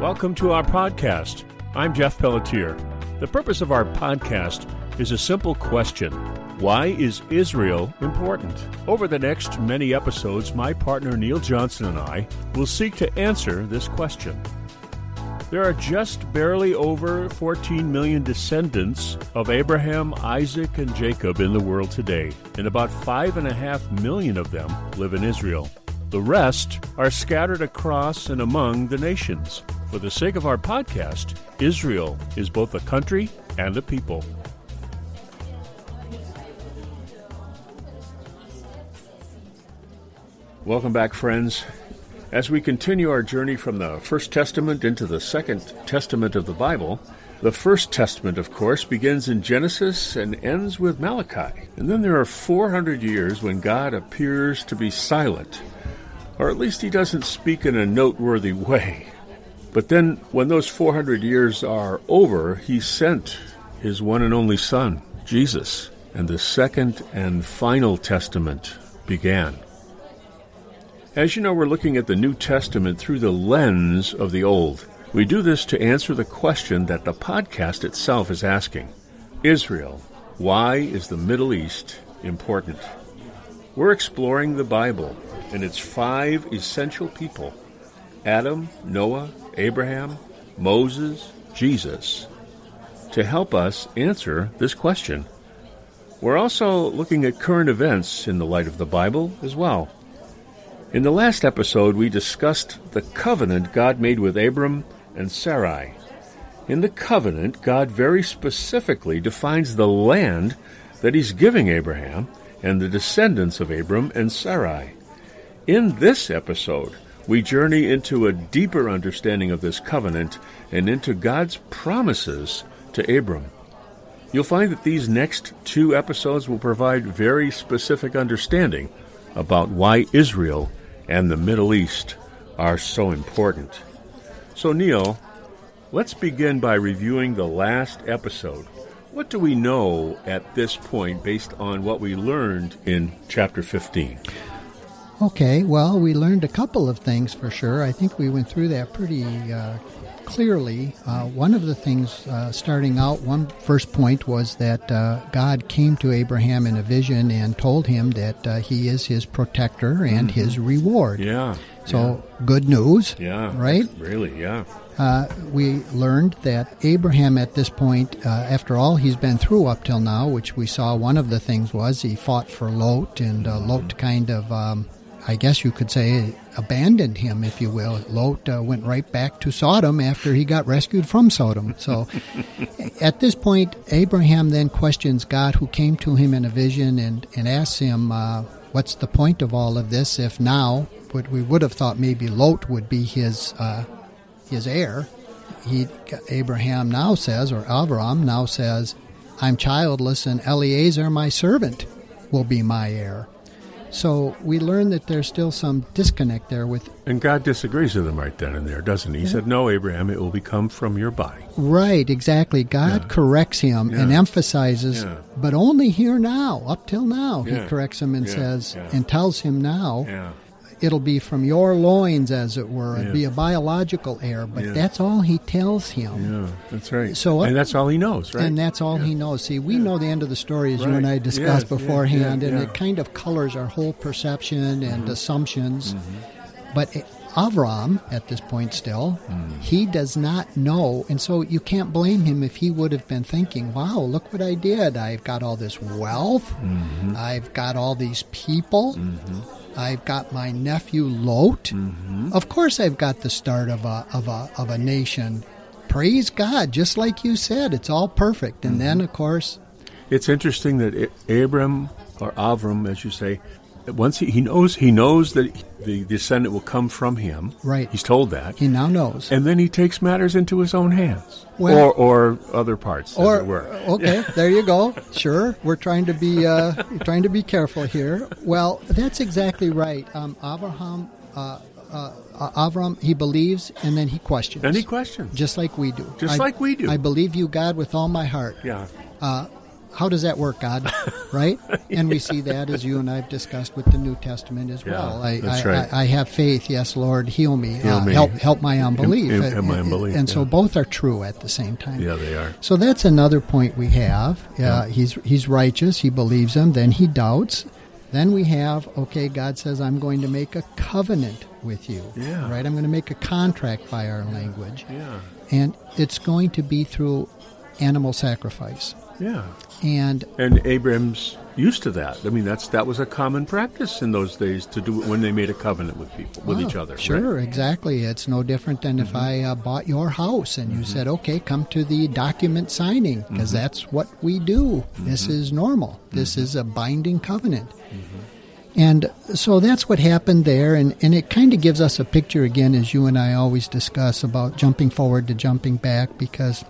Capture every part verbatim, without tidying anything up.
Welcome to our podcast. I'm Jeff Pelletier. The purpose of our podcast is a simple question. Why is Israel important? Over the next many episodes, my partner Neil Johnson and I will seek to answer this question. There are just barely over fourteen million descendants of Abraham, Isaac, and Jacob in the world today, and about five point five million of them live in Israel. The rest are scattered across and among the nations. For the sake of our podcast, Israel is both a country and a people. Welcome back, friends. As we continue our journey from the First Testament into the Second Testament of the Bible, the First Testament, of course, begins in Genesis and ends with Malachi. And then there are four hundred years when God appears to be silent, or at least he doesn't speak in a noteworthy way. But then, when those four hundred years are over, he sent his one and only Son, Jesus, and the Second and Final Testament began. As you know, we're looking at the New Testament through the lens of the Old. We do this to answer the question that the podcast itself is asking. Israel, why is the Middle East important? We're exploring the Bible and its five essential people: Adam, Noah, Abraham, Moses, Jesus, to help us answer this question. We're also looking at current events in the light of the Bible as well. In the last episode, we discussed the covenant God made with Abram and Sarai. In the covenant, God very specifically defines the land that he's giving Abraham and the descendants of Abram and Sarai. In this episode, we journey into a deeper understanding of this covenant and into God's promises to Abram. You'll find that these next two episodes will provide very specific understanding about why Israel and the Middle East are so important. So, Neil, let's begin by reviewing the last episode. What do we know at this point based on what we learned in chapter fifteen? Okay, well, we learned a couple of things for sure. I think we went through that pretty uh, clearly. Uh, one of the things uh, starting out, one first point was that uh, God came to Abraham in a vision and told him that uh, he is his protector and mm-hmm. his reward. Yeah. So yeah. Good news. Yeah. Right? Really, yeah. Uh, we learned that Abraham at this point, uh, after all he's been through up till now, which we saw one of the things was he fought for Lot, and uh, mm-hmm. Lot kind of, um, I guess you could say, abandoned him, if you will. Lot uh, went right back to Sodom after he got rescued from Sodom. So at this point, Abraham then questions God, who came to him in a vision, and, and asks him, uh, what's the point of all of this if now, what we would have thought maybe Lot would be his uh, his heir, he Abraham now says, or Avram now says, I'm childless, and Eliezer, my servant, will be my heir. So we learn that there's still some disconnect there with... And God disagrees with them right then and there, doesn't he? He yeah. said, no, Abraham, it will become from your body. Right, exactly. God yeah. corrects him yeah. and emphasizes, yeah. but only here now, up till now. Yeah. He corrects him and yeah. says, yeah. and tells him now, yeah. it'll be from your loins, as it were, and yeah. be a biological heir. But yeah. that's all he tells him. Yeah, that's right. So, uh, and that's all he knows, right? And that's all yeah. he knows. See, we yeah. know the end of the story, as right. you and I discussed yes, beforehand, yeah, yeah, and yeah. it kind of colors our whole perception and mm-hmm. assumptions. Mm-hmm. But Avram, at this point still, mm. he does not know, and so you can't blame him if he would have been thinking, wow, look what I did. I've got all this wealth. Mm-hmm. I've got all these people. Mm-hmm. I've got my nephew Lot. Mm-hmm. Of course, I've got the start of a of a of a nation. Praise God! Just like you said, it's all perfect. And mm-hmm. then, of course, It's interesting that Abram, or Avram, as you say, once he, he knows he knows that the descendant will come from him. Right. He's told that. He now knows. And then he takes matters into his own hands. Well, or, or other parts, or, as it were. Okay, there you go. Sure. We're trying to be uh, trying to be careful here. Well, that's exactly right. Um, Abraham, uh, uh, Avram, he believes, and then he questions. And he questions. Just like we do. Just I, like we do. I believe you, God, with all my heart. Yeah. Uh, how does that work, God? Right? And we see that, as you and I have discussed, with the New Testament as yeah, well. I, that's I, right. I, I have faith. Yes, Lord, heal me. Heal uh, me. Help, help my unbelief. Help uh, my unbelief. And yeah. So both are true at the same time. Yeah, they are. So that's another point we have. Uh, yeah. He's he's righteous. He believes him. Then he doubts. Then we have, okay, God says, I'm going to make a covenant with you. Yeah. Right? I'm going to make a contract by our yeah. language. Yeah. And it's going to be through animal sacrifice. Yeah. And and Abraham's used to that. I mean, that's that was a common practice in those days to do it when they made a covenant with people, with oh, each other. Sure, right? Exactly. It's no different than mm-hmm. if I uh, bought your house and mm-hmm. you said, okay, come to the document signing, because mm-hmm. that's what we do. Mm-hmm. This is normal. Mm-hmm. This is a binding covenant. Mm-hmm. And so that's what happened there, and, and it kind of gives us a picture again, as you and I always discuss, about jumping forward to jumping back, because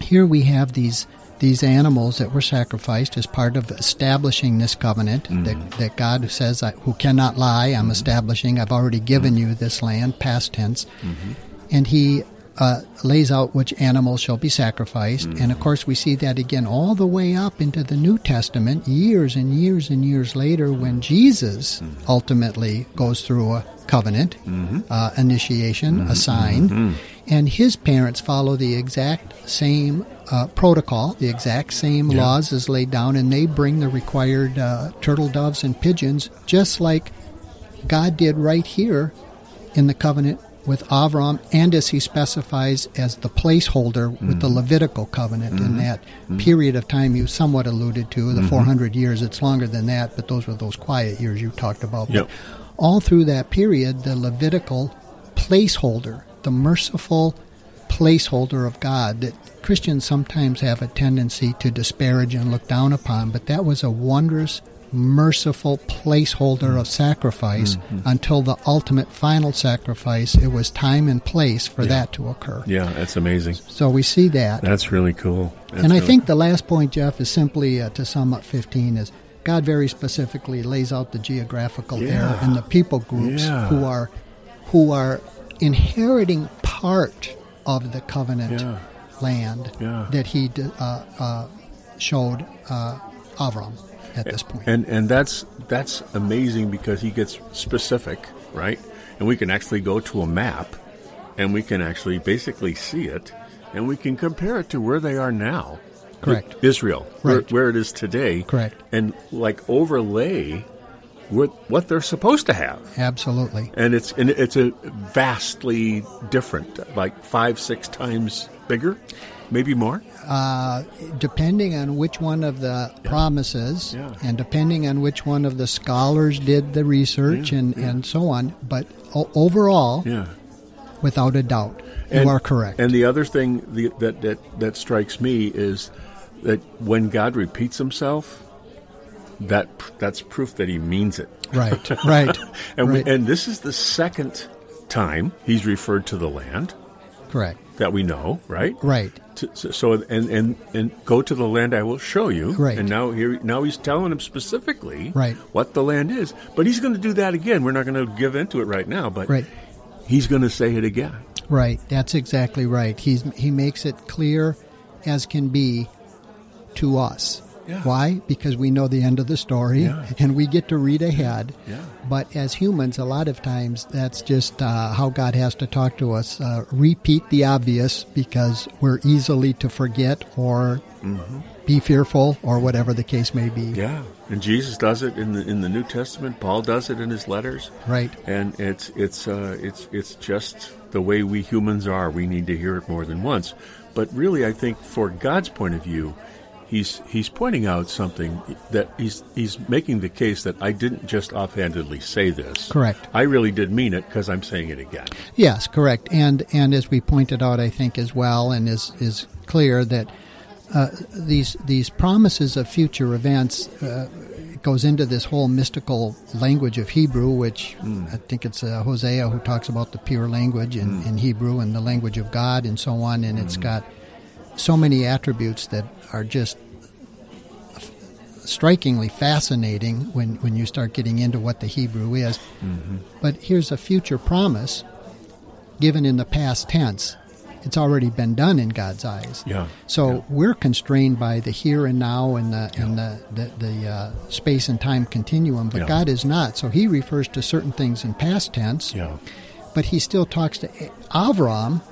here we have these these animals that were sacrificed as part of establishing this covenant mm-hmm. that, that God says, I, who cannot lie, I'm mm-hmm. establishing, I've already given mm-hmm. you this land, past tense. Mm-hmm. And he uh, lays out which animals shall be sacrificed. Mm-hmm. And, of course, we see that again all the way up into the New Testament, years and years and years later, when Jesus mm-hmm. ultimately goes through a covenant, mm-hmm. uh, initiation, mm-hmm. a sign, mm-hmm. and his parents follow the exact same Uh, protocol, the exact same yeah. laws as laid down, and they bring the required uh, turtle doves and pigeons, just like God did right here in the covenant with Avram, and as he specifies as the placeholder mm. with the Levitical covenant mm-hmm. in that mm. period of time you somewhat alluded to, the mm-hmm. four hundred years. It's longer than that, but those were those quiet years you talked about. Yep. But all through that period, the Levitical placeholder, the merciful placeholder of God that Christians sometimes have a tendency to disparage and look down upon, but that was a wondrous, merciful placeholder of sacrifice mm-hmm. until the ultimate final sacrifice. It was time and place for yeah. that to occur. Yeah, that's amazing. So we see that. That's really cool. That's and I really think cool. The last point, Jeff, is simply uh, to sum up fifteen is God very specifically lays out the geographical yeah. area and the people groups yeah. who are who are inheriting part of the covenant yeah. land yeah. that he uh, uh, showed uh, Avram at this point. And and that's that's amazing because he gets specific, right? And we can actually go to a map and we can actually basically see it and we can compare it to where they are now. Correct. Israel, right. where, where it is today. Correct. And like overlay with what they're supposed to have. Absolutely. And it's and it's a vastly different, like five, six times bigger, maybe more? Uh, depending on which one of the yeah. promises yeah. and depending on which one of the scholars did the research yeah. and, yeah. and so on. But o- overall, yeah. without a doubt, and, you are correct. And the other thing the, that, that, that strikes me is that when God repeats himself, that that's proof that he means it. Right, right. and right. We, and this is the second time he's referred to the land. Correct. That we know, right? Right. So, and, and, and go to the land I will show you. Right. And now here, now he's telling him specifically right. what the land is. But he's going to do that again. We're not going to give into it right now, but right. he's going to say it again. Right. That's exactly right. He's He makes it clear as can be to us. Yeah. Why? Because we know the end of the story, yeah. and we get to read ahead. Yeah. But as humans, a lot of times, that's just uh, how God has to talk to us. Uh, repeat the obvious because we're easily to forget or mm-hmm. be fearful or whatever the case may be. Yeah, and Jesus does it in the in the New Testament. Paul does it in his letters. Right. And it's it's uh, it's it's just the way we humans are. We need to hear it more than once. But really, I think for God's point of view, He's he's pointing out something that he's he's making the case that I didn't just offhandedly say this. Correct. I really did mean it because I'm saying it again. Yes, correct. And and as we pointed out, I think as well, and is is clear that uh, these these promises of future events. Uh, it goes into this whole mystical language of Hebrew, which mm. I think it's uh, Hosea who talks about the pure language in, mm. in Hebrew and the language of God and so on. And mm. it's got so many attributes that are just strikingly fascinating when, when you start getting into what the Hebrew is. Mm-hmm. But here's a future promise given in the past tense. It's already been done in God's eyes. Yeah. So yeah. we're constrained by the here and now and the yeah. and the the, the uh, space and time continuum, but yeah. God is not. So He refers to certain things in past tense, yeah. but He still talks to Avram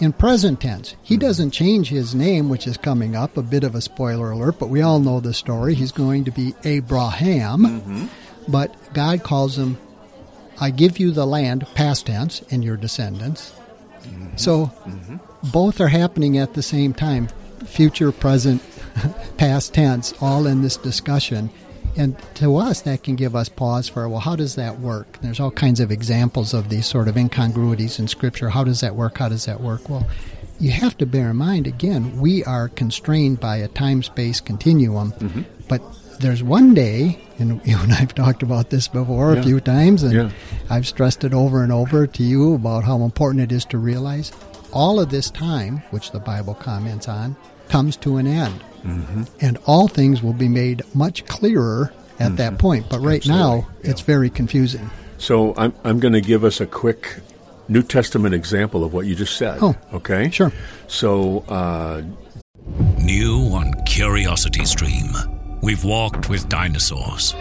in present tense. He doesn't change his name, which is coming up, a bit of a spoiler alert, but we all know the story. He's going to be Abraham, mm-hmm. but God calls him, I give you the land, past tense, and your descendants. Mm-hmm. So mm-hmm. both are happening at the same time, future, present, past tense, all in this discussion. And to us, that can give us pause for, well, how does that work? There's all kinds of examples of these sort of incongruities in Scripture. How does that work? How does that work? Well, you have to bear in mind, again, we are constrained by a time-space continuum. Mm-hmm. But there's one day, and you and I've talked about this before yeah. a few times, and yeah. I've stressed it over and over to you about how important it is to realize all of this time, which the Bible comments on, comes to an end. Mm-hmm. And all things will be made much clearer at mm-hmm. that point. But right Absolutely. now, yeah. it's very confusing. So I'm I'm going to give us a quick New Testament example of what you just said. Oh, okay, sure. So uh, new on CuriosityStream, we've walked with dinosaurs.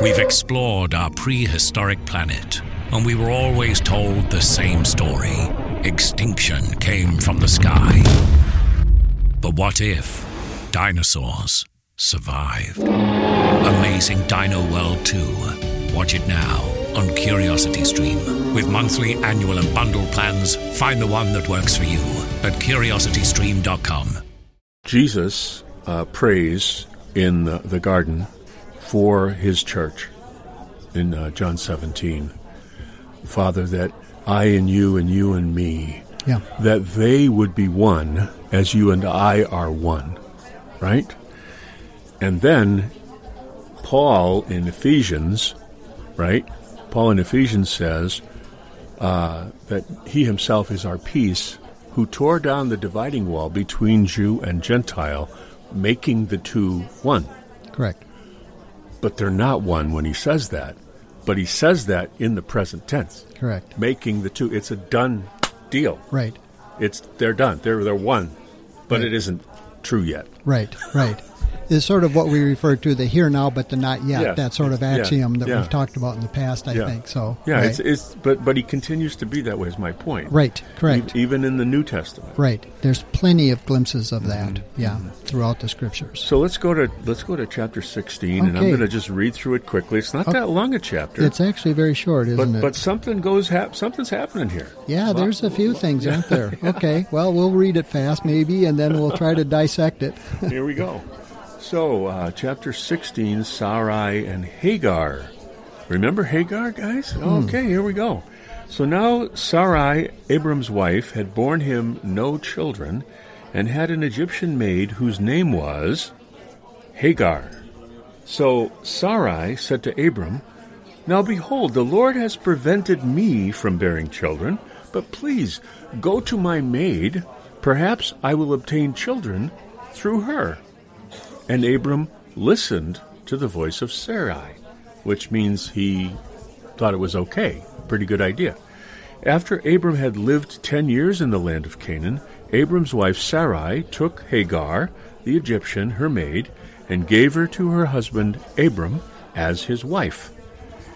We've explored our prehistoric planet, and we were always told the same story: extinction came from the sky. But what if dinosaurs survived? Amazing Dino World two. Watch it now on CuriosityStream. With monthly, annual, and bundle plans, find the one that works for you at curiosity stream dot com. Jesus uh, prays in the, the garden for his church in uh, John seventeen. Father, that I and you and you and me, yeah. that they would be one as you and I are one. Right? And then Paul in Ephesians, right? Paul in Ephesians says uh, that he himself is our peace, who tore down the dividing wall between Jew and Gentile, making the two one. Correct. But they're not one when he says that. But he says that in the present tense. Correct. Making the two. It's a done deal. Right. It's They're done. They're, they're one. But right. it isn't true yet. Right, right. It's sort of what we refer to, the here now, but the not yet, yeah, that sort of axiom yeah, that yeah. we've talked about in the past, I yeah. think. So, yeah, right. it's, it's, but but he continues to be that way is my point. Right, correct. E- even in the New Testament. Right. There's plenty of glimpses of that, mm-hmm. yeah, mm-hmm. throughout the Scriptures. So let's go to let's go to chapter sixteen, okay. and I'm going to just read through it quickly. It's not okay. that long a chapter. It's actually very short, isn't but, it? But something goes hap- something's happening here. Yeah, well, there's a few well, things, aren't there? yeah. Okay, well, we'll read it fast maybe, and then we'll try to dissect it. Here we go. So, uh, chapter sixteen, Sarai and Hagar. Remember Hagar, guys? Mm. Okay, here we go. So now Sarai, Abram's wife, had borne him no children and had an Egyptian maid whose name was Hagar. So Sarai said to Abram, "Now behold, the Lord has prevented me from bearing children, but please go to my maid. Perhaps I will obtain children through her." And Abram listened to the voice of Sarai, which means he thought it was okay, pretty good idea. After Abram had lived ten years in the land of Canaan, Abram's wife Sarai took Hagar, the Egyptian, her maid, and gave her to her husband Abram as his wife.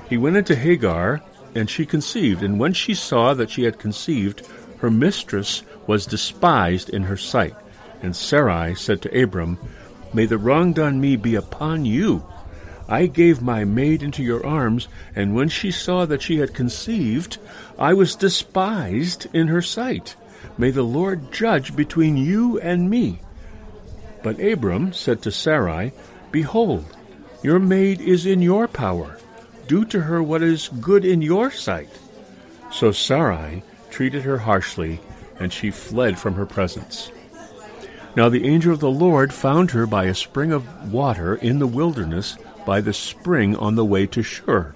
He went into Hagar, and she conceived, and when she saw that she had conceived, her mistress was despised in her sight. And Sarai said to Abram, "May the wrong done me be upon you. I gave my maid into your arms, and when she saw that she had conceived, I was despised in her sight. May the Lord judge between you and me." But Abram said to Sarai, "Behold, your maid is in your power. Do to her what is good in your sight." So Sarai treated her harshly, and she fled from her presence. Now the angel of the Lord found her by a spring of water in the wilderness, by the spring on the way to Shur.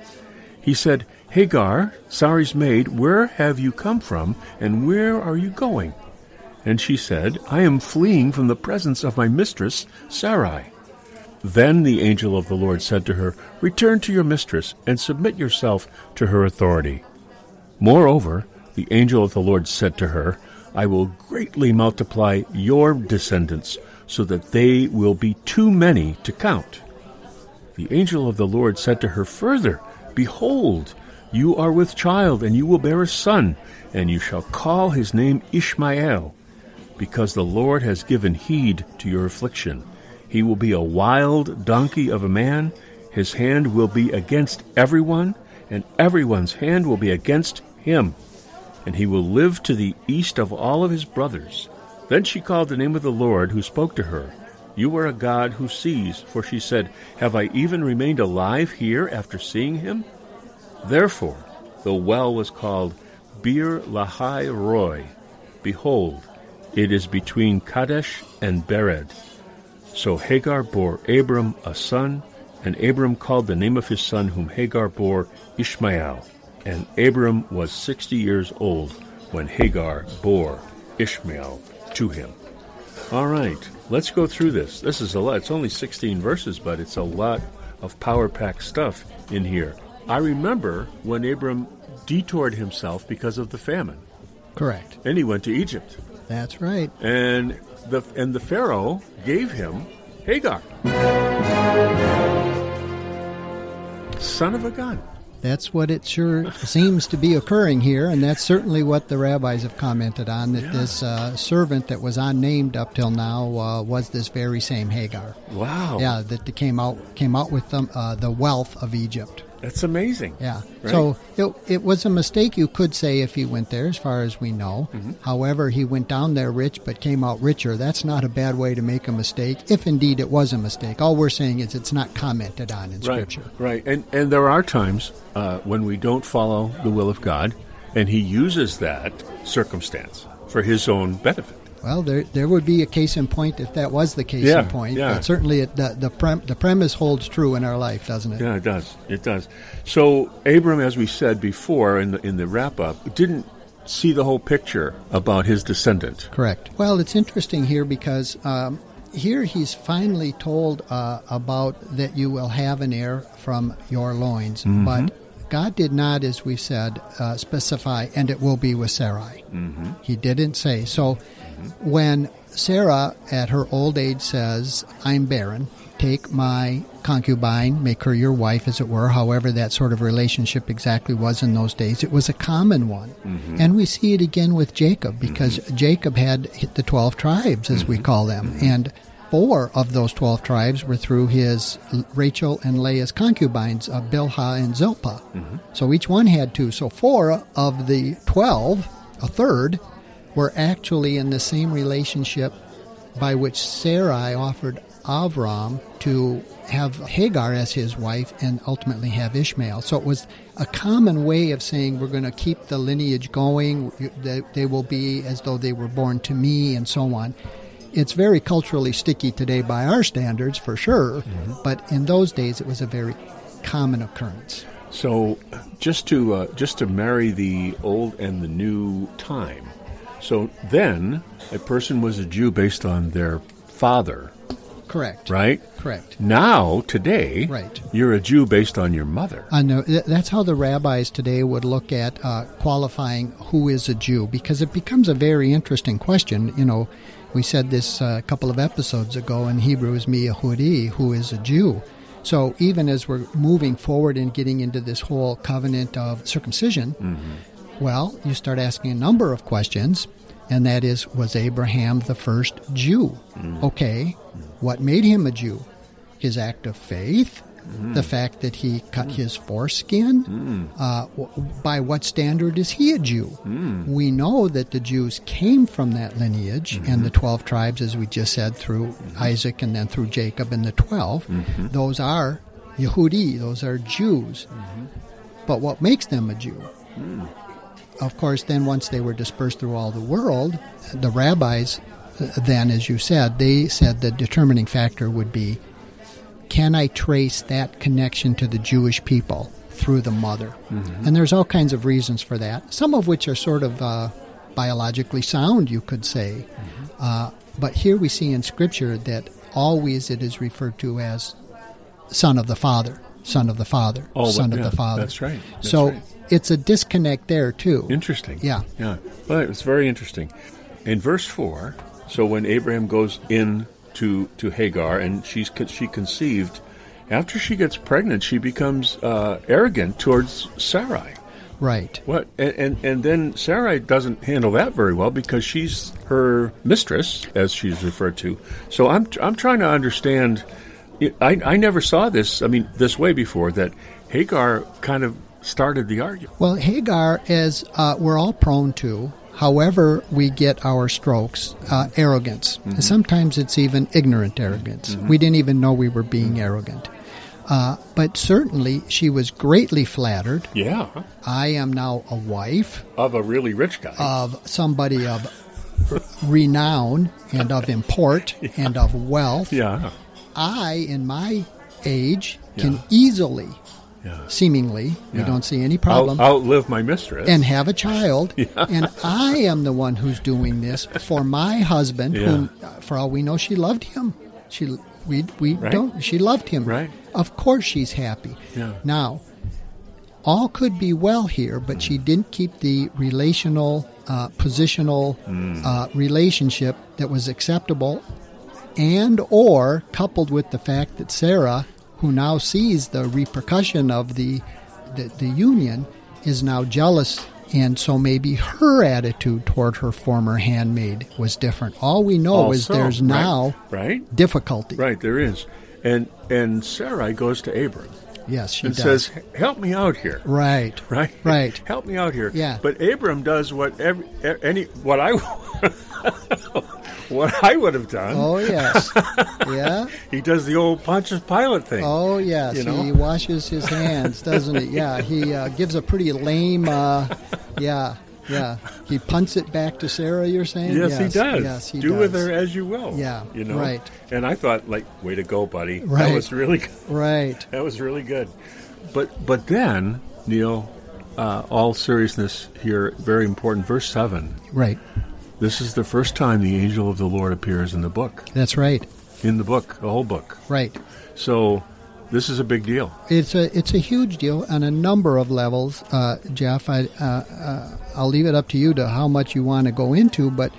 He said, Hagar, Sarah's maid, where have you come from, and where are you going? And she said, I am fleeing from the presence of my mistress, Sarai. Then the angel of the Lord said to her, Return to your mistress, and submit yourself to her authority. Moreover, the angel of the Lord said to her, I will greatly multiply your descendants, so that they will be too many to count. The angel of the Lord said to her further, Behold, you are with child, and you will bear a son, and you shall call his name Ishmael, because the Lord has given heed to your affliction. He will be a wild donkey of a man, his hand will be against everyone, and everyone's hand will be against him, and he will live to the east of all of his brothers. Then she called the name of the Lord who spoke to her. You are a God who sees, for she said, Have I even remained alive here after seeing him? Therefore the well was called Bir Lahai Roy. Behold, it is between Kadesh and Bered. So Hagar bore Abram a son, and Abram called the name of his son whom Hagar bore Ishmael. And Abram was sixty years old when Hagar bore Ishmael to him. All right, let's go through this. This is a lot. It's only sixteen verses, but it's a lot of power-packed stuff in here. I remember when Abram detoured himself because of the famine. Correct. And he went to Egypt. That's right. And... The, and the Pharaoh gave him Hagar. Son of a gun. That's what it sure seems to be occurring here, and that's certainly what the rabbis have commented on, that yeah. this uh, servant that was unnamed up till now uh, was this very same Hagar. Wow. Yeah, that came out came out with them, uh, the wealth of Egypt. That's amazing. Yeah. Right? So it, it was a mistake, you could say, if he went there, as far as we know. Mm-hmm. However, he went down there rich but came out richer. That's not a bad way to make a mistake, if indeed it was a mistake. All we're saying is it's not commented on in right, Scripture. Right. And and there are times uh, when we don't follow the will of God, and he uses that circumstance for his own benefit. Well, there there would be a case in point if that was the case yeah, in point. Yeah. But certainly it, the the, prem, the premise holds true in our life, doesn't it? Yeah, it does. It does. So Abram, as we said before in the, in the wrap-up, didn't see the whole picture about his descendant. Correct. Well, it's interesting here because um, here he's finally told uh, about that you will have an heir from your loins, mm-hmm. but... God did not, as we said, uh, specify, and it will be with Sarai. Mm-hmm. He didn't say. So mm-hmm. when Sarah, at her old age, says, I'm barren, take my concubine, make her your wife, as it were, however that sort of relationship exactly was in those days, it was a common one. Mm-hmm. And we see it again with Jacob, because mm-hmm. Jacob had hit the twelve tribes, as mm-hmm. we call them, mm-hmm. and four of those twelve tribes were through his Rachel and Leah's concubines, uh, Bilhah and Zilpah. Mm-hmm. So each one had two. So four of the twelve, a third, were actually in the same relationship by which Sarai offered Avram to have Hagar as his wife and ultimately have Ishmael. So it was a common way of saying we're going to keep the lineage going, they, they will be as though they were born to me and so on. It's very culturally sticky today by our standards, for sure, mm-hmm. but in those days it was a very common occurrence. So just to uh, just to marry the old and the new time, so then a person was a Jew based on their father. Correct. Right? Correct. Now, today, right. you're a Jew based on your mother. I know. That's how the rabbis today would look at uh, qualifying who is a Jew, because it becomes a very interesting question, you know. We said this a uh, couple of episodes ago, in Hebrew is mi Yehudi, who is a Jew. So even as we're moving forward and getting into this whole covenant of circumcision, mm-hmm. well, you start asking a number of questions, and that is, was Abraham the first Jew? Mm-hmm. Okay, mm-hmm. what made him a Jew? His act of faith? Mm. The fact that he cut mm. his foreskin, mm. uh, w- by what standard is he a Jew? Mm. We know that the Jews came from that lineage mm-hmm. and the twelve tribes, as we just said, through mm-hmm. Isaac and then through Jacob and the twelve. Mm-hmm. Those are Yehudi, those are Jews. Mm-hmm. But what makes them a Jew? Mm. Of course, then once they were dispersed through all the world, the rabbis then, as you said, they said the determining factor would be, can I trace that connection to the Jewish people through the mother? Mm-hmm. And there's all kinds of reasons for that, some of which are sort of uh, biologically sound, you could say. Mm-hmm. Uh, but here we see in Scripture that always it is referred to as son of the father, son of the father, oh, son yeah, of the father. That's right. That's so right. It's a disconnect there, too. Interesting. Yeah. Yeah. Well, it's very interesting. In verse four, so when Abraham goes in to, to Hagar and she's she conceived, after she gets pregnant, she becomes uh, arrogant towards Sarai. Right. What? And, and and then Sarai doesn't handle that very well because she's her mistress, as she's referred to. So I'm I'm trying to understand. I I never saw this. I mean, this way before, that Hagar kind of started the argument. Well, Hagar is uh, we're all prone to. However, we get our strokes, uh, arrogance. Mm-hmm. And sometimes it's even ignorant arrogance. Mm-hmm. We didn't even know we were being mm-hmm. arrogant. Uh, but certainly, she was greatly flattered. Yeah. I am now a wife. Of a really rich guy. Of somebody of renown and of import yeah. and of wealth. Yeah. I, in my age, can yeah. easily, yeah. seemingly, yeah. we don't see any problem. I'll outlive my mistress. And have a child. yeah. And I am the one who's doing this for my husband, yeah. whom, for all we know, she loved him. She We we right? don't. She loved him. Right. Of course she's happy. Yeah. Now, all could be well here, but mm. she didn't keep the relational, uh, positional mm. uh, relationship that was acceptable, and or coupled with the fact that Sarah, who now sees the repercussion of the the, the union, is now jealous. And so maybe her attitude toward her former handmaid was different. All we know also, is there's right, now right? difficulty. Right, there is. And and Sarai goes to Abram. Yes, she and does. And says, help me out here. Right. Right? Right. Help me out here. Yeah. But Abram does what every, any what I what I would have done. Oh, yes. Yeah. He does the old Pontius Pilate thing. Oh, yes. You know? He washes his hands, doesn't he? Yeah. He uh, gives a pretty lame... Uh, Yeah, yeah. He punts it back to Sarah, you're saying? Yes, yes he does. Yes, he Do does. With her as you will. Yeah, you know? Right. And I thought, like, way to go, buddy. Right. That was really good. Right. That was really good. But but then, Neil, uh, all seriousness here, very important, verse seven. Right. This is the first time the angel of the Lord appears in the book. That's right. In the book, the whole book. Right. So... this is a big deal. It's a it's a huge deal on a number of levels, uh, Jeff. I, uh, uh, I'll leave it up to you to how much you want to go into, but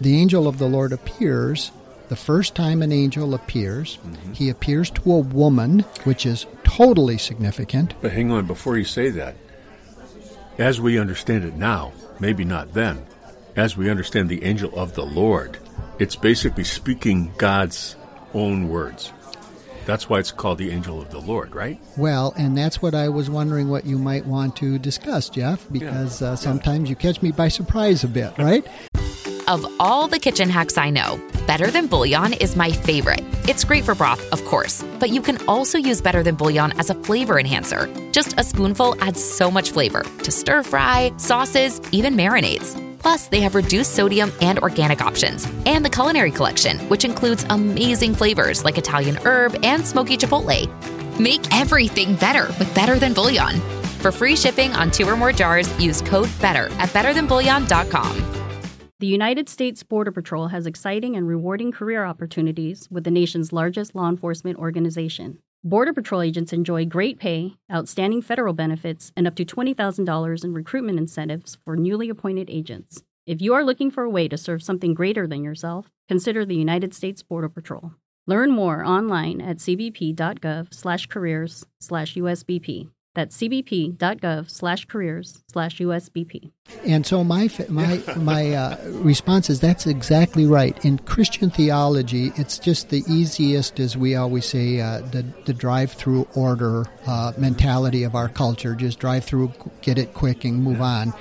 the angel of the Lord appears. The first time an angel appears, mm-hmm. he appears to a woman, which is totally significant. But hang on, before you say that, as we understand it now, maybe not then, as we understand the angel of the Lord, it's basically speaking God's own words. That's why it's called the angel of the Lord, right? Well, and that's what I was wondering what you might want to discuss, Jeff, because yeah. uh, sometimes yeah. you catch me by surprise a bit, right? Of all the kitchen hacks I know, Better Than Bouillon is my favorite. It's great for broth, of course, but you can also use Better Than Bouillon as a flavor enhancer. Just a spoonful adds so much flavor to stir fry, sauces, even marinades. Plus, they have reduced sodium and organic options, and the culinary collection, which includes amazing flavors like Italian herb and smoky chipotle. Make everything better with Better Than Bouillon. For free shipping on two or more jars, use code BETTER at better than bouillon dot com. The United States Border Patrol has exciting and rewarding career opportunities with the nation's largest law enforcement organization. Border Patrol agents enjoy great pay, outstanding federal benefits, and up to twenty thousand dollars in recruitment incentives for newly appointed agents. If you are looking for a way to serve something greater than yourself, consider the United States Border Patrol. Learn more online at cbp.gov slash careers slash USBP. That's cbp.gov slash careers slash USBP. And so my my my uh, response is that's exactly right. In Christian theology, it's just the easiest, as we always say, uh, the, the drive-through order uh, mentality of our culture. Just drive through, get it quick, and move on.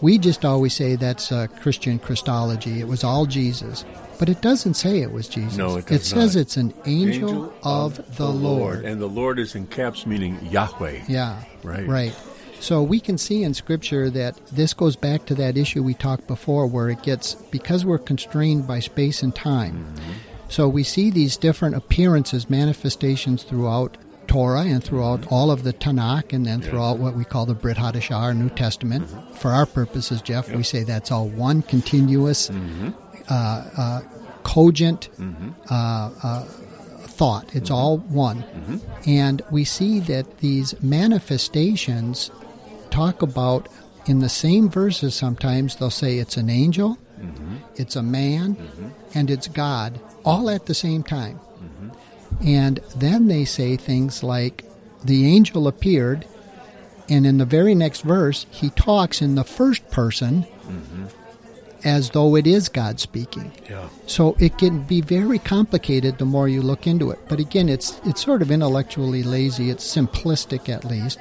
We just always say that's uh, Christian Christology. It was all Jesus. But it doesn't say it was Jesus. No, it does not. It says it's an angel, angel of, of the, the Lord. Lord. And the Lord is in caps, meaning Yahweh. Yeah, right. Right. So we can see in Scripture that this goes back to that issue we talked before where it gets, because we're constrained by space and time. Mm-hmm. So we see these different appearances, manifestations throughout Torah and throughout all of the Tanakh and then yeah. throughout what we call the Brit Hadashah, New Testament. Mm-hmm. For our purposes, Jeff, yep. we say that's all one continuous, mm-hmm. uh, uh, cogent mm-hmm. uh, uh, thought. It's mm-hmm. all one. Mm-hmm. And we see that these manifestations talk about, in the same verses sometimes, they'll say it's an angel, mm-hmm. it's a man, mm-hmm. and it's God, all at the same time. Mm-hmm. And then they say things like, the angel appeared, and in the very next verse, he talks in the first person mm-hmm. as though it is God speaking. Yeah. So it can be very complicated the more you look into it. But again, it's it's sort of intellectually lazy. It's simplistic, at least,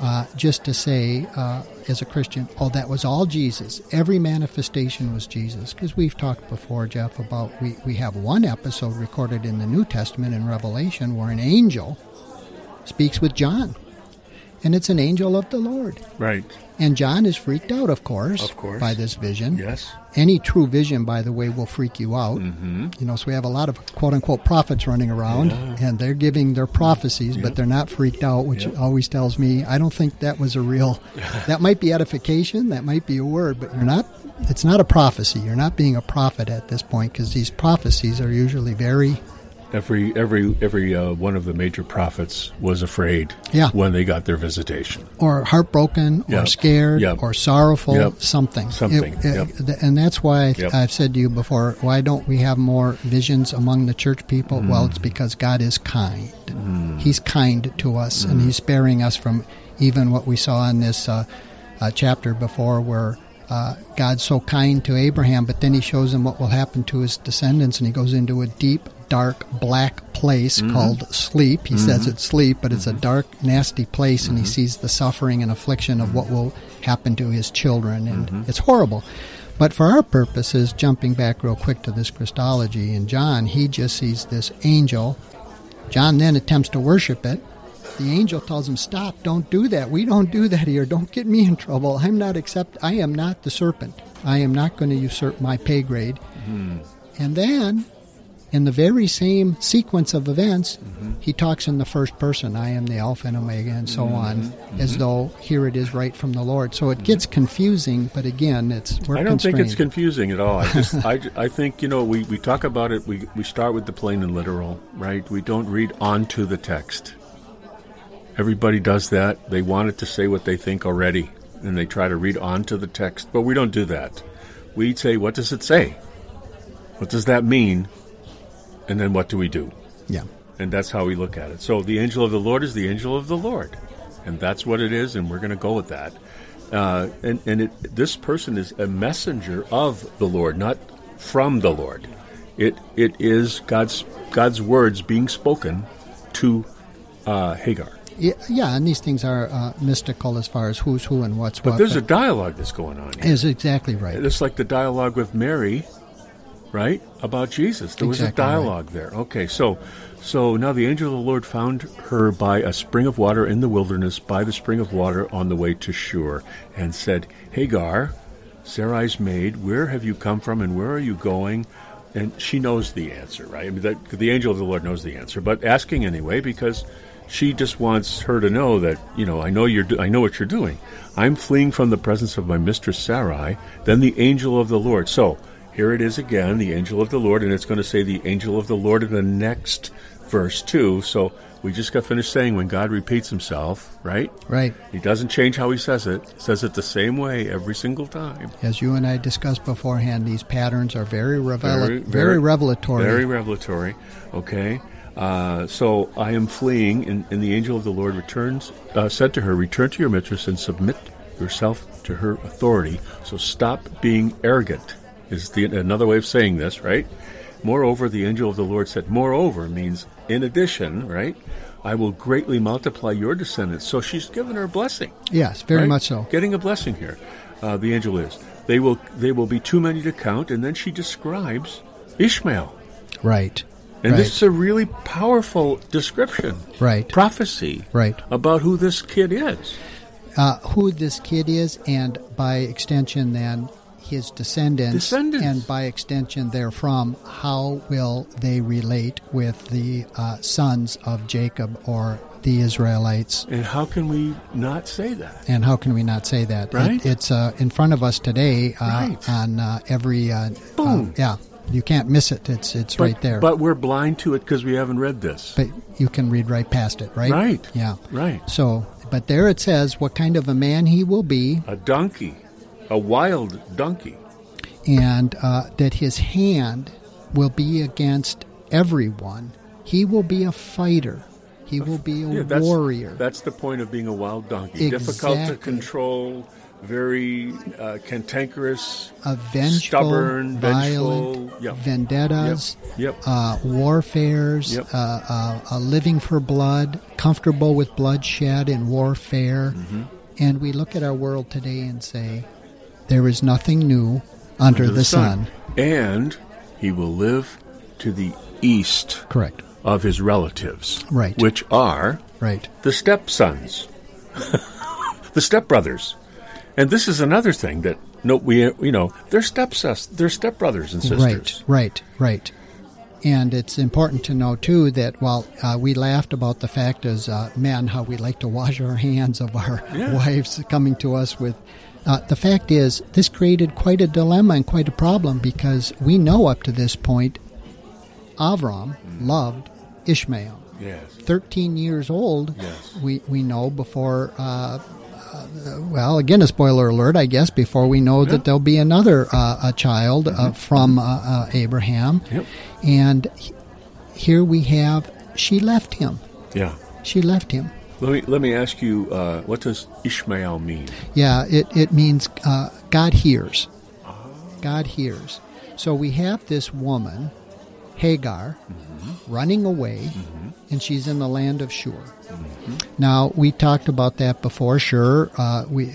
uh, just to say, uh, as a Christian, oh, that was all Jesus. Every manifestation was Jesus. Because we've talked before, Jeff, about we, we have one episode recorded in the New Testament in Revelation where an angel speaks with John. And it's an angel of the Lord. Right. And John is freaked out, of course, of course, by this vision. Yes. Any true vision, by the way, will freak you out. Mm-hmm. You know, so we have a lot of quote-unquote prophets running around, yeah. and they're giving their prophecies, yeah. but they're not freaked out, which yeah. always tells me, I don't think that was a real, that might be edification, that might be a word, but you're not, it's not a prophecy. You're not being a prophet at this point, because these prophecies are usually very... Every every every uh, one of the major prophets was afraid yeah. when they got their visitation. Or heartbroken, yep. or scared, yep. or sorrowful, yep. something. Something, it, yep. it, And that's why I th- yep. I've said to you before, why don't we have more visions among the church people? Mm. Well, it's because God is kind. Mm. He's kind to us, mm. and He's sparing us from even what we saw in this uh, uh, chapter before where Uh, God's so kind to Abraham, but then He shows him what will happen to his descendants, and he goes into a deep, dark, black place mm-hmm. called sleep. He mm-hmm. says it's sleep, but mm-hmm. it's a dark, nasty place, mm-hmm. and he sees the suffering and affliction of mm-hmm. what will happen to his children, and mm-hmm. it's horrible. But for our purposes, jumping back real quick to this Christology, in John, he just sees this angel. John then attempts to worship it. The angel tells him, stop, don't do that. We don't do that here. Don't get me in trouble. I'm not accept. I am not the serpent. I am not going to usurp my pay grade. Mm-hmm. And then, in the very same sequence of events, mm-hmm. he talks in the first person. I am the Alpha and Omega and so mm-hmm. on, mm-hmm. as though here it is right from the Lord. So it mm-hmm. gets confusing, but again, it's we're I don't constrained. think it's confusing at all. I, just, I, I think, you know, we, we talk about it. We, we start with the plain and literal, right? We don't read onto the text. Everybody does that. They want it to say what they think already, and they try to read on to the text. But we don't do that. We say, what does it say? What does that mean? And then what do we do? Yeah. And that's how we look at it. So the angel of the Lord is the angel of the Lord. And that's what it is, and we're going to go with that. Uh, and and it, this person is a messenger of the Lord, not from the Lord. It It is God's, God's words being spoken to uh, Hagar. Yeah, and these things are uh, mystical as far as who's who and what's but what. But there's a dialogue that's going on here. Is exactly right. It's like the dialogue with Mary, right, about Jesus. There exactly was a dialogue right. there. Okay, so so now the angel of the Lord found her by a spring of water in the wilderness, by the spring of water on the way to Shur, and said, Hagar, Sarai's maid, where have you come from and where are you going? And she knows the answer, right? I mean, that, the angel of the Lord knows the answer, but asking anyway because... She just wants her to know that, you know, I know you're. Do- I know what you're doing. I'm fleeing from the presence of my mistress Sarai, then the angel of the Lord. So here it is again, the angel of the Lord, and it's going to say the angel of the Lord in the next verse too. So we just got finished saying when God repeats himself, right? Right. He doesn't change how he says it. He says it the same way every single time. As you and I discussed beforehand, these patterns are very, revela- very, very, very revelatory. Very revelatory, okay. Uh, so I am fleeing, and, and the angel of the Lord returns, uh, said to her, return to your mistress and submit yourself to her authority. So stop being arrogant is the, another way of saying this, right? Moreover, the angel of the Lord said, moreover means in addition, right? I will greatly multiply your descendants. So she's given her a blessing. Yes, very right? much so. Getting a blessing here, uh, the angel is. They will, they will be too many to count, and then she describes Ishmael. Right. And right. this is a really powerful description, right? Prophecy, right? About who this kid is. uh, who this kid is, and by extension then his descendants, descendants, and by extension therefrom, how will they relate with the uh, sons of Jacob or the Israelites? And how can we not say that? And how can we not say that? Right? It, it's uh, in front of us today uh, right. on uh, every... Uh, Boom! Uh, yeah. You can't miss it. It's it's but, right there. But we're blind to it because we haven't read this. But you can read right past it, right? Right. Yeah. Right. So, but there it says what kind of a man he will be. A donkey. A wild donkey. And uh, that his hand will be against everyone. He will be a fighter. He will be a yeah, that's, warrior. That's the point of being a wild donkey. Exactly. Difficult to control, very uh, cantankerous, a vengeful, stubborn, violent, vengeful, yep. vendettas, yep. Yep. Uh, warfares, yep. uh, uh, uh, living for blood, comfortable with bloodshed and warfare. Mm-hmm. And we look at our world today and say, there is nothing new under, under the, the sun. sun. And he will live to the east Correct. Of his relatives, right. which are right. the stepsons, the stepbrothers. And this is another thing that no, we you know they're stepsons, they're stepbrothers and sisters. Right, right, right. And it's important to know too that while uh, we laughed about the fact as uh, men how we like to wash our hands of our yeah. wives coming to us with, uh, the fact is this created quite a dilemma and quite a problem because we know up to this point, Avram mm. loved Ishmael. Yes, thirteen years old. Yes, we we know before. Uh, Uh, well, again, a spoiler alert, I guess, before we know yeah. that there'll be another uh, a child mm-hmm. uh, from uh, uh, Abraham. Yep. And he, here we have, she left him. Yeah. She left him. Let me let me ask you, uh, what does Ishmael mean? Yeah, it, it means uh, God hears. Oh. God hears. So we have this woman, Hagar, mm-hmm. running away, mm-hmm. and she's in the land of Shur. Mm-hmm. Now, we talked about that before, Shur. Uh, we,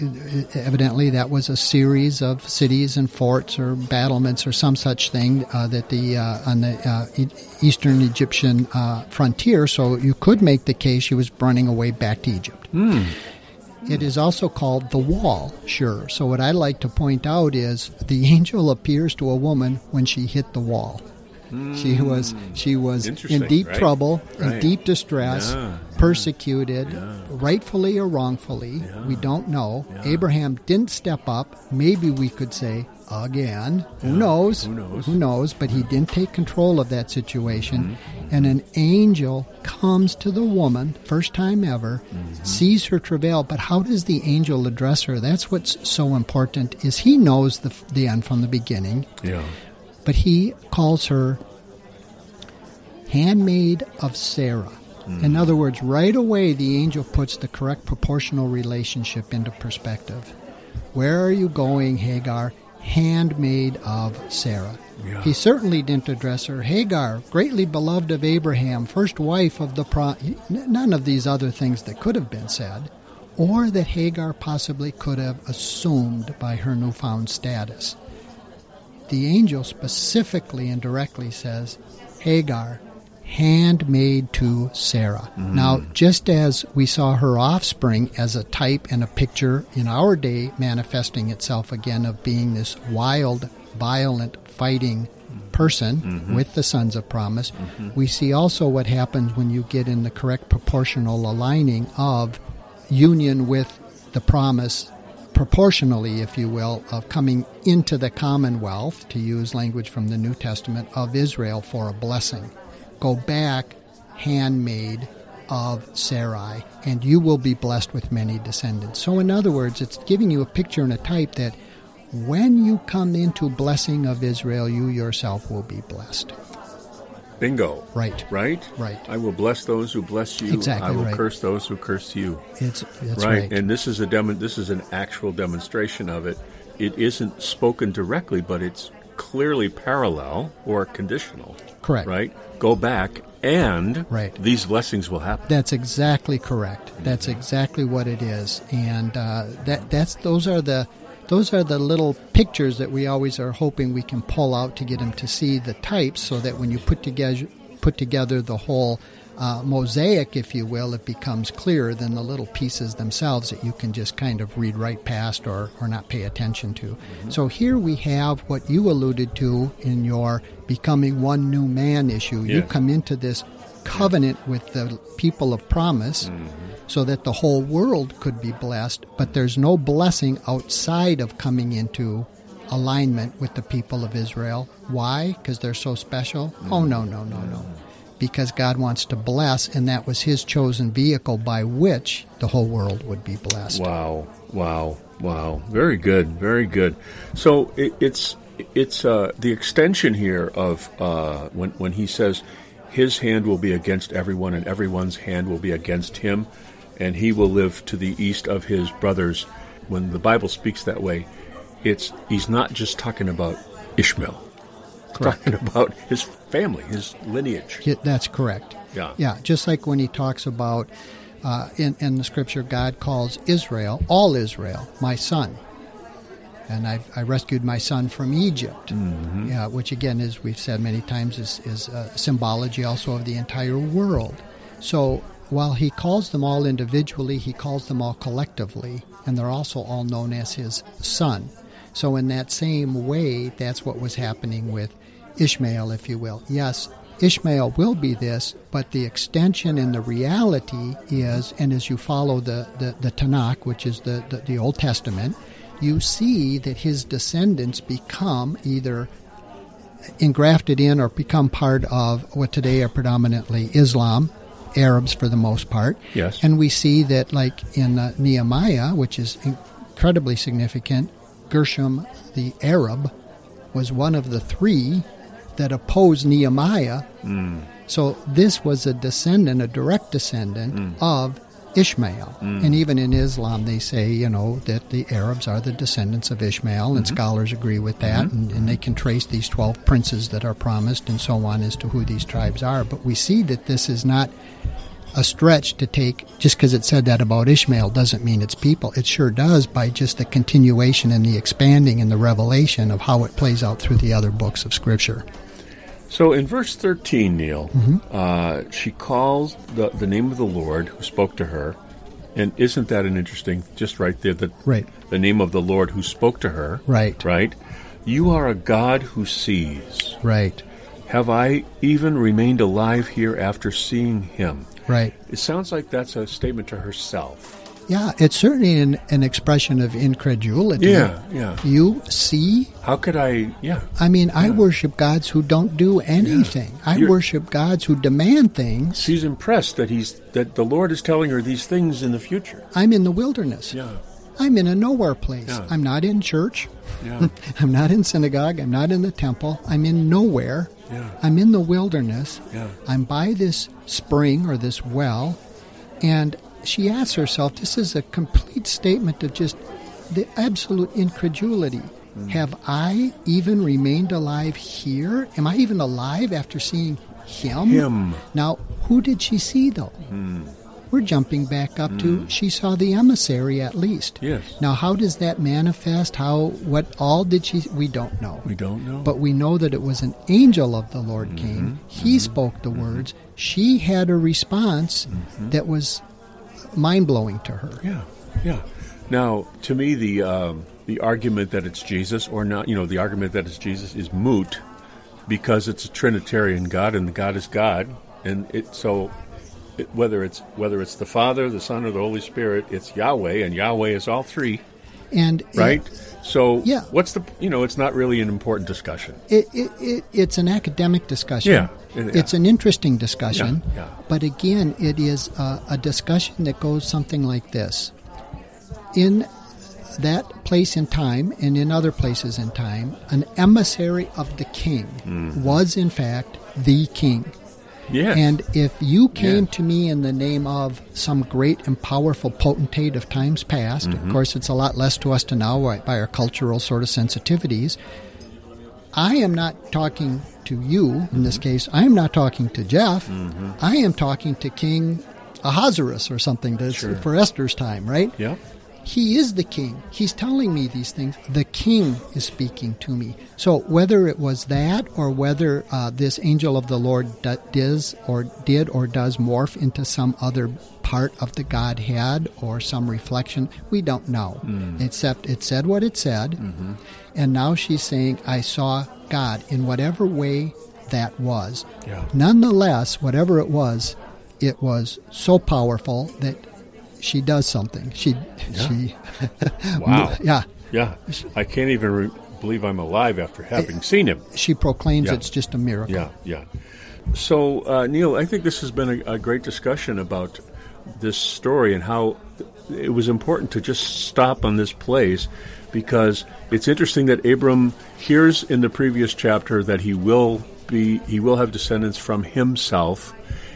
evidently, that was a series of cities and forts or battlements or some such thing uh, that the uh, on the uh, e- eastern Egyptian uh, frontier, so you could make the case she was running away back to Egypt. Mm. It is also called the wall, Shur. So what I like to point out is the angel appears to a woman when she hit the wall. She was she was in deep right? trouble, right. in deep distress, yeah, persecuted, yeah. rightfully or wrongfully. Yeah. We don't know. Yeah. Abraham didn't step up. Maybe we could say again. Yeah. Who knows? Who knows? Who knows? But he didn't take control of that situation. Mm-hmm. And an angel comes to the woman, first time ever, mm-hmm. sees her travail. But how does the angel address her? That's what's so important is he knows the, the end from the beginning. Yeah. But he calls her handmaid of Sarah. Mm. In other words, right away the angel puts the correct proportional relationship into perspective. Where are you going, Hagar? Handmaid of Sarah. Yeah. He certainly didn't address her. Hagar, greatly beloved of Abraham, first wife of the... Pro- None of these other things that could have been said, or that Hagar possibly could have assumed by her newfound status. The angel specifically and directly says, Hagar, handmaid to Sarah. Mm. Now, just as we saw her offspring as a type and a picture in our day manifesting itself again of being this wild, violent, fighting person mm-hmm. with the sons of promise, mm-hmm. we see also what happens when you get in the correct proportional aligning of union with the promise proportionally, if you will, of coming into the commonwealth, to use language from the New Testament, of Israel for a blessing. Go back, handmaid of Sarai, and you will be blessed with many descendants. So in other words, it's giving you a picture and a type that when you come into blessing of Israel, you yourself will be blessed. Bingo. Right. Right? Right. I will bless those who bless you. Exactly I will right. curse those who curse you. It's, that's right. right. And this is a demo- this is an actual demonstration of it. It isn't spoken directly, but it's clearly parallel or conditional. Correct. Right? Go back and right. these blessings will happen. That's exactly correct. That's exactly what it is. And uh, that that's those are the Those are the little pictures that we always are hoping we can pull out to get them to see the types so that when you put together put together the whole uh, mosaic, if you will, it becomes clearer than the little pieces themselves that you can just kind of read right past or, or not pay attention to. Mm-hmm. So here we have what you alluded to in your becoming one new man issue. Yes. You come into this covenant with the people of promise, mm-hmm. so that the whole world could be blessed, but there's no blessing outside of coming into alignment with the people of Israel. Why? Because they're so special? Mm-hmm. Oh, no, no, no, no. Because God wants to bless, and that was his chosen vehicle by which the whole world would be blessed. Wow, wow, wow. Very good, very good. So it, it's it's uh, the extension here of uh, when when he says, his hand will be against everyone, and everyone's hand will be against him, and he will live to the east of his brothers. When the Bible speaks that way, it's he's not just talking about Ishmael. Correct. Talking about his family, his lineage. Yeah, that's correct. Yeah. Yeah, just like when he talks about, uh, in, in the scripture, God calls Israel, all Israel, my son. And I've, I rescued my son from Egypt, mm-hmm. yeah, which again, as we've said many times, is, is uh, symbology also of the entire world. So while he calls them all individually, he calls them all collectively, and they're also all known as his son. So in that same way, that's what was happening with Ishmael, if you will. Yes, Ishmael will be this, but the extension and the reality is, and as you follow the, the, the Tanakh, which is the, the, the Old Testament, you see that his descendants become either engrafted in or become part of what today are predominantly Islam, Arabs for the most part. Yes. And we see that, like in uh, Nehemiah, which is incredibly significant, Gershom the Arab was one of the three that opposed Nehemiah. Mm. So this was a descendant, a direct descendant mm. of Ishmael. Mm. And even in Islam, they say, you know, that the Arabs are the descendants of Ishmael, and mm-hmm. scholars agree with that, mm-hmm. and, and they can trace these twelve princes that are promised and so on as to who these tribes are. But we see that this is not a stretch to take, just because it said that about Ishmael doesn't mean it's people. It sure does, by just the continuation and the expanding and the revelation of how it plays out through the other books of Scripture. So in verse thirteen, Neil, mm-hmm. uh, she calls the, the name of the Lord who spoke to her. And isn't that an interesting, just right there, the, right. the name of the Lord who spoke to her. Right. Right? You are a God who sees. Right. Have I even remained alive here after seeing him? Right. It sounds like that's a statement to herself. Yeah, it's certainly an, an expression of incredulity. Yeah, yeah. You see? How could I, yeah. I mean, yeah. I worship gods who don't do anything. Yeah. I You're, worship gods who demand things. She's impressed that he's that the Lord is telling her these things in the future. I'm in the wilderness. Yeah. I'm in a nowhere place. Yeah. I'm not in church. Yeah. I'm not in synagogue. I'm not in the temple. I'm in nowhere. Yeah. I'm in the wilderness. Yeah. I'm by this spring or this well, and she asks herself, this is a complete statement of just the absolute incredulity. Mm. Have I even remained alive here? Am I even alive after seeing him? Him. Now, who did she see, though? Mm. We're jumping back up mm. to she saw the emissary at least. Yes. Now, how does that manifest? How, what all did she, we don't know. We don't know. But we know that it was an angel of the Lord mm-hmm. came. He mm-hmm. spoke the mm-hmm. words. She had a response mm-hmm. that was mind-blowing to her. Yeah, yeah. Now, to me, the um, the argument that it's Jesus or not, you know, the argument that it's Jesus is moot because it's a Trinitarian God, and the God is God, and it so it, whether it's whether it's the Father, the Son, or the Holy Spirit, it's Yahweh, and Yahweh is all three. And right. It, so yeah. what's the you know, it's not really an important discussion. It it, it it's an academic discussion. Yeah. Yeah. It's an interesting discussion, yeah, yeah. but again, it is a, a discussion that goes something like this. In that place in time, and in other places in time, an emissary of the king mm. was, in fact, the king. Yes. And if you came yes. to me in the name of some great and powerful potentate of times past, mm-hmm. of course, it's a lot less to us to now by our cultural sort of sensitivities, I am not talking to you, in mm-hmm. this case, I am not talking to Jeff. Mm-hmm. I am talking to King Ahasuerus or something, sure. for Esther's time, right? Yeah. He is the king. He's telling me these things. The king is speaking to me. So whether it was that or whether uh, this angel of the Lord d- does or did or does morph into some other part of the Godhead or some reflection, we don't know. Mm. Except it said what it said. Mm-hmm. And now she's saying, I saw God in whatever way that was. Yeah. Nonetheless, whatever it was, it was so powerful that she does something. She, yeah. she, wow, yeah, yeah. I can't even re- believe I'm alive after having it, seen him. She proclaims yeah. it's just a miracle. Yeah, yeah. So, uh, Neil, I think this has been a, a great discussion about this story and how it was important to just stop on this place, because it's interesting that Abram hears in the previous chapter that he will be, he will have descendants from himself.